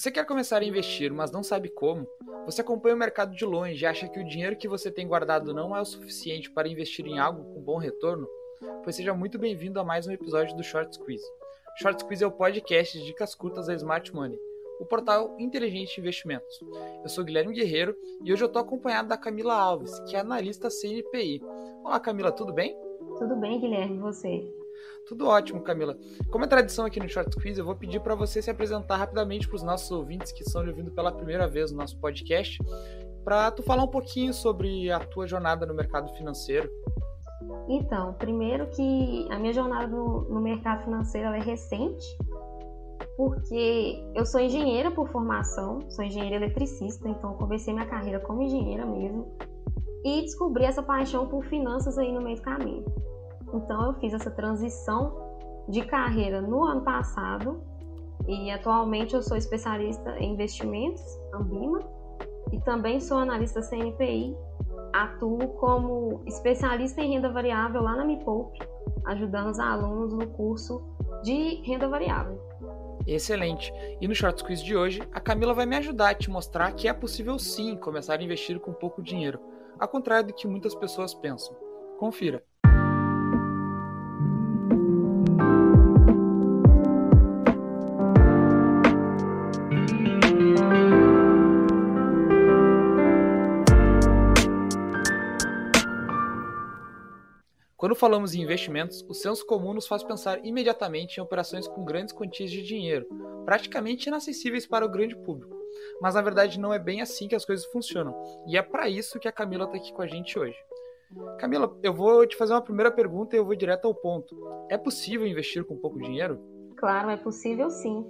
Você quer começar a investir, mas não sabe como? Você acompanha o mercado de longe e acha que o dinheiro que você tem guardado não é o suficiente para investir em algo com bom retorno? Pois seja muito bem-vindo a mais um episódio do Short Squeeze. Short Squeeze é o podcast de dicas curtas da Smart Money, o portal inteligente de investimentos. Eu sou Guilherme Guerreiro e hoje eu estou acompanhado da Camila Alves, que é analista CNPI. Olá Camila, tudo bem? Tudo bem, Guilherme, e você? Tudo ótimo, Camila. Como é tradição aqui no Short Quiz, eu vou pedir para você se apresentar rapidamente para os nossos ouvintes que estão ouvindo pela primeira vez no nosso podcast, para tu falar um pouquinho sobre a tua jornada no mercado financeiro. Então, primeiro que a minha jornada no mercado financeiro ela é recente, porque eu sou engenheira por formação, sou engenheira eletricista, então comecei minha carreira como engenheira mesmo e descobri essa paixão por finanças aí no meio do caminho. Então eu fiz essa transição de carreira no ano passado e atualmente eu sou especialista em investimentos, Ambima, e também sou analista CNPI, atuo como especialista em renda variável lá na Me Poupe, ajudando os alunos no curso de renda variável. Excelente! E no Short Quiz de hoje, a Camila vai me ajudar a te mostrar que é possível sim começar a investir com pouco dinheiro, ao contrário do que muitas pessoas pensam. Confira! Quando falamos em investimentos, o senso comum nos faz pensar imediatamente em operações com grandes quantias de dinheiro, praticamente inacessíveis para o grande público. Mas na verdade não é bem assim que as coisas funcionam, e é para isso que a Camila está aqui com a gente hoje. Camila, eu vou te fazer uma primeira pergunta e eu vou direto ao ponto. É possível investir com pouco dinheiro? Claro, é possível sim.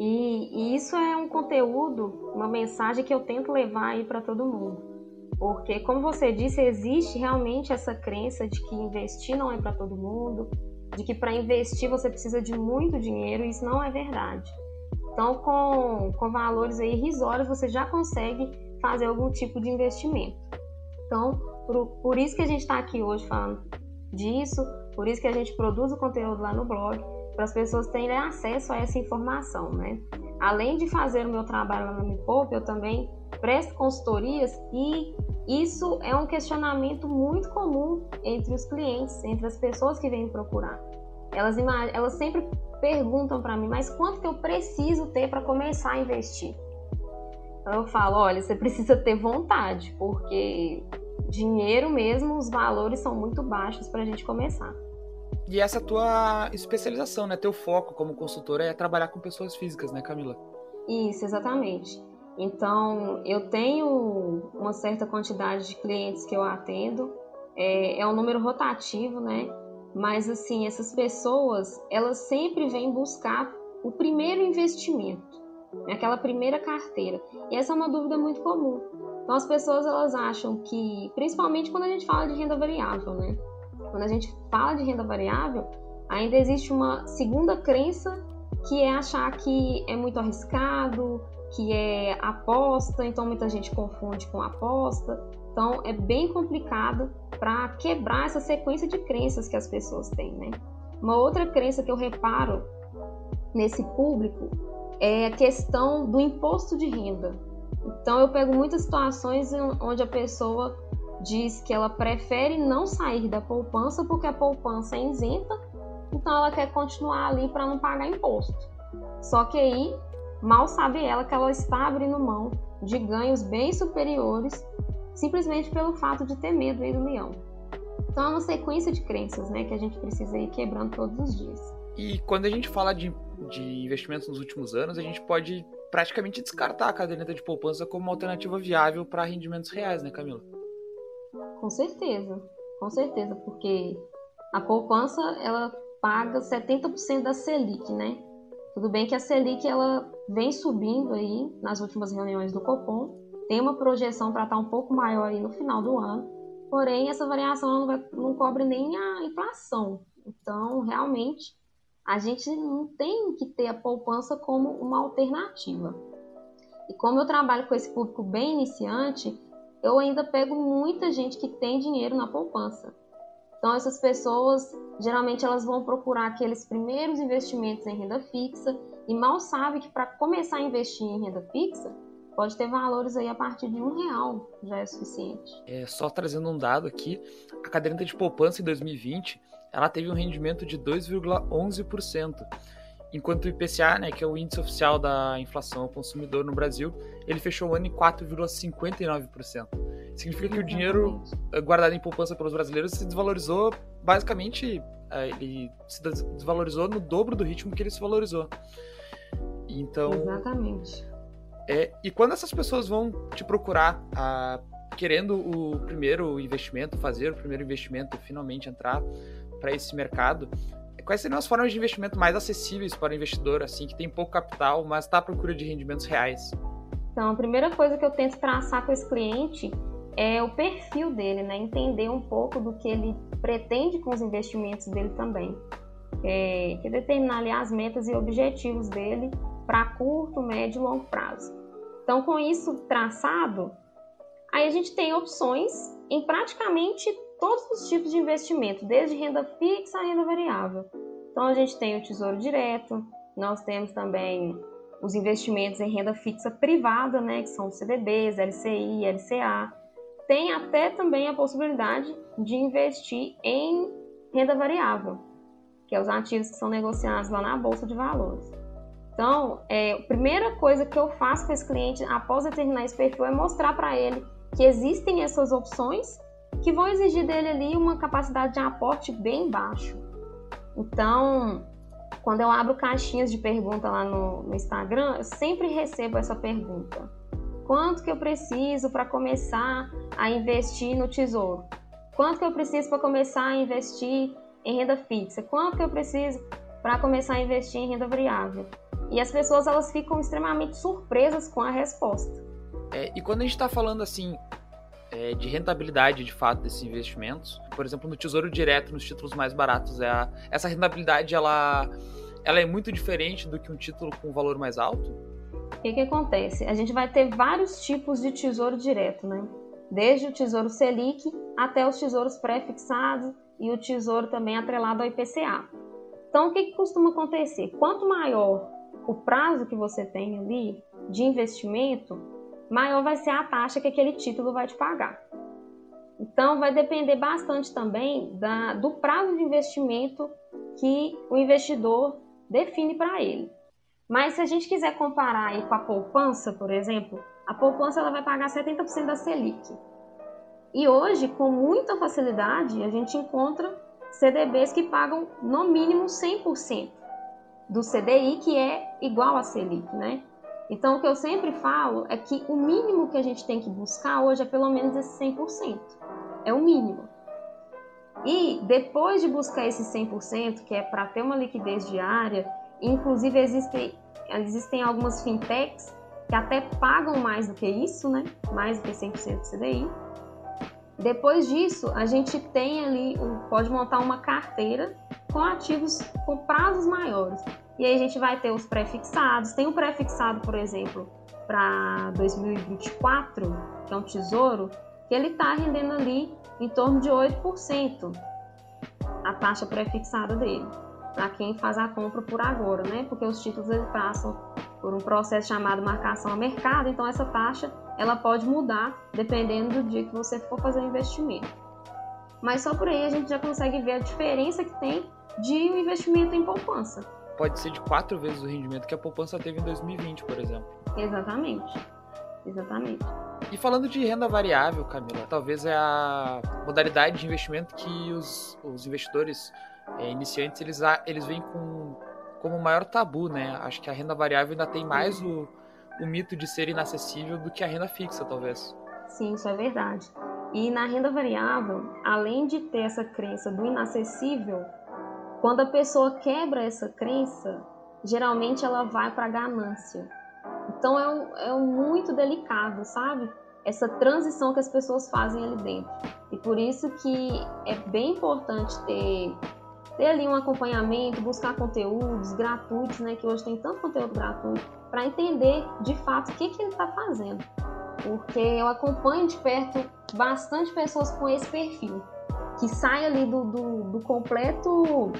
E isso é um conteúdo, uma mensagem que eu tento levar aí para todo mundo. Porque, como você disse, existe realmente essa crença de que investir não é para todo mundo, de que para investir você precisa de muito dinheiro, e isso não é verdade. Então, com valores aí irrisórios, você já consegue fazer algum tipo de investimento. Então, por isso que a gente está aqui hoje falando disso, por isso que a gente produz o conteúdo lá no blog, para as pessoas terem acesso a essa informação, né? Além de fazer o meu trabalho lá no Me Poupe, eu também presto consultorias e isso é um questionamento muito comum entre os clientes, entre as pessoas que vêm me procurar. Elas sempre perguntam para mim, mas quanto que eu preciso ter para começar a investir? Então eu falo, olha, você precisa ter vontade, porque dinheiro mesmo, os valores são muito baixos para a gente começar. E essa tua especialização, né? Teu foco como consultora é trabalhar com pessoas físicas, né, Camila? Isso, exatamente. Então, eu tenho uma certa quantidade de clientes que eu atendo, é um número rotativo, né? Mas, assim, essas pessoas, elas sempre vêm buscar o primeiro investimento, aquela primeira carteira. E essa é uma dúvida muito comum. Então, as pessoas, elas acham que, principalmente quando a gente fala de renda variável, né? Quando a gente fala de renda variável, ainda existe uma segunda crença que é achar que é muito arriscado, que é aposta, então muita gente confunde com aposta. Então é bem complicado para quebrar essa sequência de crenças que as pessoas têm, né? Uma outra crença que eu reparo nesse público é a questão do imposto de renda. Então eu pego muitas situações onde a pessoa diz que ela prefere não sair da poupança porque a poupança é isenta, então ela quer continuar ali para não pagar imposto. Só que aí, mal sabe ela que ela está abrindo mão de ganhos bem superiores simplesmente pelo fato de ter medo aí do leão. Então é uma sequência de crenças, né, que a gente precisa ir quebrando todos os dias. E quando a gente fala de investimentos nos últimos anos, a gente pode praticamente descartar a caderneta de poupança como uma alternativa viável para rendimentos reais, né, Camila? Com certeza, porque a poupança ela paga 70% da Selic, né? Tudo bem que a Selic ela vem subindo aí nas últimas reuniões do Copom, tem uma projeção para estar um pouco maior aí no final do ano, porém essa variação não cobre nem a inflação. Então, realmente, a gente não tem que ter a poupança como uma alternativa. E como eu trabalho com esse público bem iniciante, eu ainda pego muita gente que tem dinheiro na poupança. Então, essas pessoas, geralmente, elas vão procurar aqueles primeiros investimentos em renda fixa e mal sabe que para começar a investir em renda fixa, pode ter valores aí a partir de R$1, já é suficiente. É, só trazendo um dado aqui, a caderneta de poupança em 2020, ela teve um rendimento de 2,11%, enquanto o IPCA, né, que é o índice oficial da inflação ao consumidor no Brasil, ele fechou o ano em 4,59%. Significa que o dinheiro guardado em poupança pelos brasileiros se desvalorizou, basicamente, ele se desvalorizou no dobro do ritmo que ele se valorizou. Então, exatamente. E quando essas pessoas vão te procurar querendo o primeiro investimento, fazer o primeiro investimento, finalmente entrar para esse mercado, quais seriam as formas de investimento mais acessíveis para o investidor, assim, que tem pouco capital, mas está à procura de rendimentos reais? Então, a primeira coisa que eu tento traçar com esse cliente é o perfil dele, né? Entender um pouco do que ele pretende com os investimentos dele também. Que determinar ali as metas e objetivos dele para curto, médio e longo prazo. Então, com isso traçado, aí a gente tem opções em praticamente todos os tipos de investimento, desde renda fixa a renda variável. Então, a gente tem o Tesouro Direto, nós temos também os investimentos em renda fixa privada, né, que são os CDBs, LCI, LCA. Tem até também a possibilidade de investir em renda variável, que é os ativos que são negociados lá na Bolsa de Valores. Então, a primeira coisa que eu faço com esse cliente, após determinar esse perfil, é mostrar para ele que existem essas opções que vão exigir dele ali uma capacidade de aporte bem baixo. Então, quando eu abro caixinhas de pergunta lá no Instagram, eu sempre recebo essa pergunta. Quanto que eu preciso para começar a investir no tesouro? Quanto que eu preciso para começar a investir em renda fixa? Quanto que eu preciso para começar a investir em renda variável? E as pessoas, elas ficam extremamente surpresas com a resposta. E quando a gente está falando assim, de rentabilidade de fato desses investimentos, por exemplo, no Tesouro Direto, nos títulos mais baratos, essa rentabilidade ela é muito diferente do que um título com valor mais alto? O que acontece? A gente vai ter vários tipos de Tesouro Direto, né? Desde o Tesouro Selic até os tesouros pré-fixados e o tesouro também atrelado ao IPCA. Então, o que costuma acontecer? Quanto maior o prazo que você tem ali de investimento, maior vai ser a taxa que aquele título vai te pagar. Então, vai depender bastante também do prazo de investimento que o investidor define para ele. Mas se a gente quiser comparar aí com a poupança, por exemplo, a poupança ela vai pagar 70% da Selic. E hoje, com muita facilidade, a gente encontra CDBs que pagam no mínimo 100%. Do CDI, que é igual a Selic, né? Então, o que eu sempre falo é que o mínimo que a gente tem que buscar hoje é pelo menos esse 100%. É o mínimo. E depois de buscar esse 100%, que é para ter uma liquidez diária, inclusive existem algumas fintechs que até pagam mais do que isso, né? Mais do que 100% do CDI. Depois disso, a gente tem ali, pode montar uma carteira com ativos com prazos maiores. E aí a gente vai ter os pré-fixados. Tem o pré-fixado, por exemplo, para 2024, que é um tesouro, que ele está rendendo ali em torno de 8%, a taxa pré-fixada dele, para quem faz a compra por agora, né? Porque os títulos eles passam por um processo chamado marcação a mercado, então essa taxa ela pode mudar dependendo do dia que você for fazer o investimento. Mas só por aí a gente já consegue ver a diferença que tem de um investimento em poupança. Pode ser de 4 vezes o rendimento que a poupança teve em 2020, por exemplo. Exatamente. E falando de renda variável, Camila, talvez é a modalidade de investimento que os investidores iniciantes eles veem como o maior tabu, né? Acho que a renda variável ainda tem mais o mito de ser inacessível do que a renda fixa, talvez. Sim, isso é verdade. E na renda variável, além de ter essa crença do inacessível, quando a pessoa quebra essa crença, geralmente ela vai para a ganância. Então é muito delicado, sabe? Essa transição que as pessoas fazem ali dentro. E por isso que é bem importante ter ali um acompanhamento, buscar conteúdos gratuitos, né? Que hoje tem tanto conteúdo gratuito, para entender de fato o que ele está fazendo. Porque eu acompanho de perto bastante pessoas com esse perfil, que sai ali do completo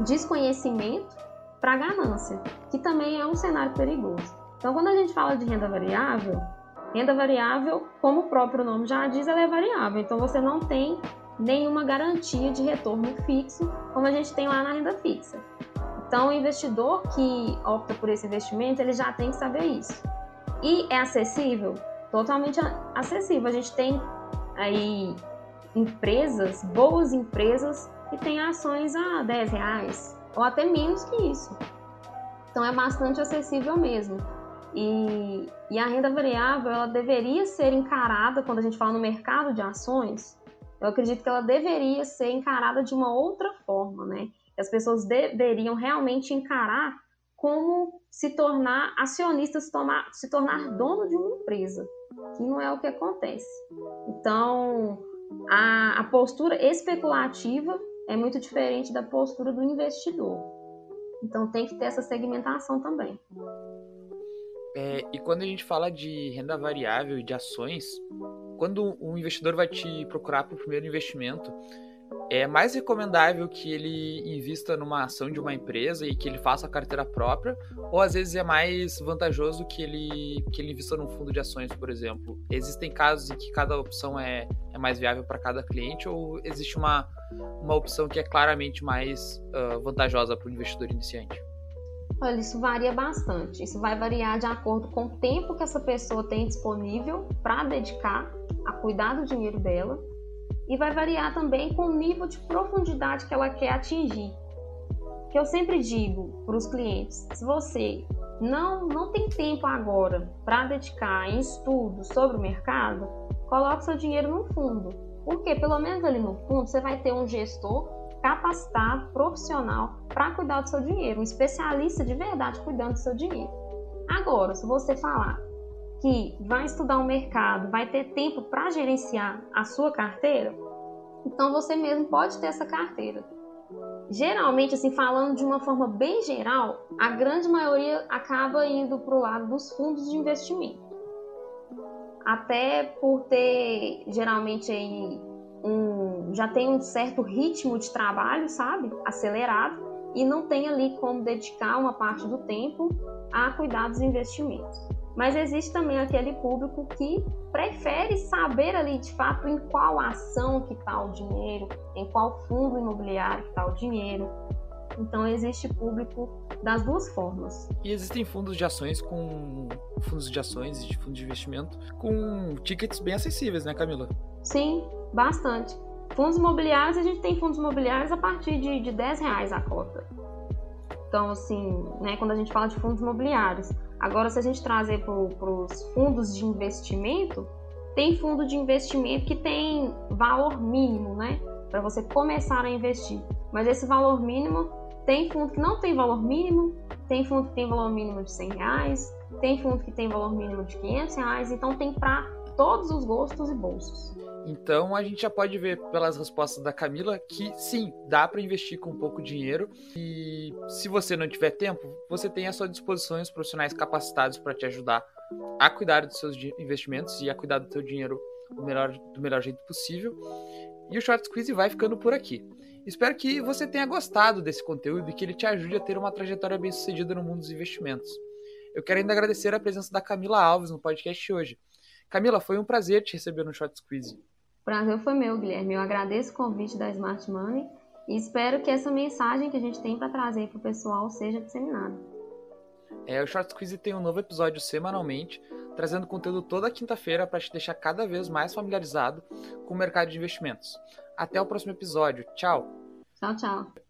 desconhecimento para a ganância, que também é um cenário perigoso. Então, quando a gente fala de renda variável, como o próprio nome já diz, ela é variável. Então, você não tem nenhuma garantia de retorno fixo, como a gente tem lá na renda fixa. Então, o investidor que opta por esse investimento, ele já tem que saber isso. E é acessível? Totalmente acessível. A gente tem aí empresas, boas empresas, que têm ações a R$10, ou até menos que isso. Então, é bastante acessível mesmo. E a renda variável, ela deveria ser encarada, quando a gente fala no mercado de ações, eu acredito que ela deveria ser encarada de uma outra forma, né? As pessoas deveriam realmente encarar como se tornar acionista, se tornar dono de uma empresa, que não é o que acontece. Então, a postura especulativa é muito diferente da postura do investidor. Então, tem que ter essa segmentação também. E quando a gente fala de renda variável e de ações, quando um investidor vai te procurar para o primeiro investimento, é mais recomendável que ele invista numa ação de uma empresa e que ele faça a carteira própria, ou às vezes é mais vantajoso que ele invista num fundo de ações, por exemplo? Existem casos em que cada opção é mais viável para cada cliente, ou existe uma opção que é claramente mais vantajosa para o investidor iniciante? Olha, isso varia bastante. Isso vai variar de acordo com o tempo que essa pessoa tem disponível para dedicar a cuidar do dinheiro dela, e vai variar também com o nível de profundidade que ela quer atingir. Que eu sempre digo para os clientes, se você não tem tempo agora para dedicar em estudo sobre o mercado, coloque seu dinheiro no fundo. Porque pelo menos ali no fundo você vai ter um gestor capacitado, profissional, para cuidar do seu dinheiro, um especialista de verdade cuidando do seu dinheiro. Agora, se você falar que vai estudar o mercado, vai ter tempo para gerenciar a sua carteira, então você mesmo pode ter essa carteira. Geralmente, assim, falando de uma forma bem geral, a grande maioria acaba indo para o lado dos fundos de investimento. Até por ter, geralmente, aí, já tem um certo ritmo de trabalho, sabe? Acelerado, e não tem ali como dedicar uma parte do tempo a cuidar dos investimentos. Mas existe também aquele público que prefere saber ali de fato em qual ação que está o dinheiro, em qual fundo imobiliário que está o dinheiro. Então existe público das duas formas. E existem fundos de ações e fundos de investimento com tickets bem acessíveis, né, Camila? Sim, bastante. Fundos imobiliários, a gente tem fundos imobiliários a partir de R$10 a cota. Então, assim, né, quando a gente fala de fundos imobiliários. Agora, se a gente trazer para os fundos de investimento, tem fundo de investimento que tem valor mínimo, né? Para você começar a investir. Mas esse valor mínimo, tem fundo que não tem valor mínimo, tem fundo que tem valor mínimo de R$100, tem fundo que tem valor mínimo de R$500, então tem para todos os gostos e bolsos. Então, a gente já pode ver pelas respostas da Camila que, sim, dá para investir com pouco dinheiro e, se você não tiver tempo, você tem à sua disposição os profissionais capacitados para te ajudar a cuidar dos seus investimentos e a cuidar do teu dinheiro do melhor jeito possível. E o Short Squeeze vai ficando por aqui. Espero que você tenha gostado desse conteúdo e que ele te ajude a ter uma trajetória bem-sucedida no mundo dos investimentos. Eu quero ainda agradecer a presença da Camila Alves no podcast hoje. Camila, foi um prazer te receber no Short Squeeze. O prazer foi meu, Guilherme. Eu agradeço o convite da Smart Money e espero que essa mensagem que a gente tem para trazer para o pessoal seja disseminada. O Short Squeeze tem um novo episódio semanalmente, trazendo conteúdo toda quinta-feira para te deixar cada vez mais familiarizado com o mercado de investimentos. Até o próximo episódio. Tchau. Tchau, tchau.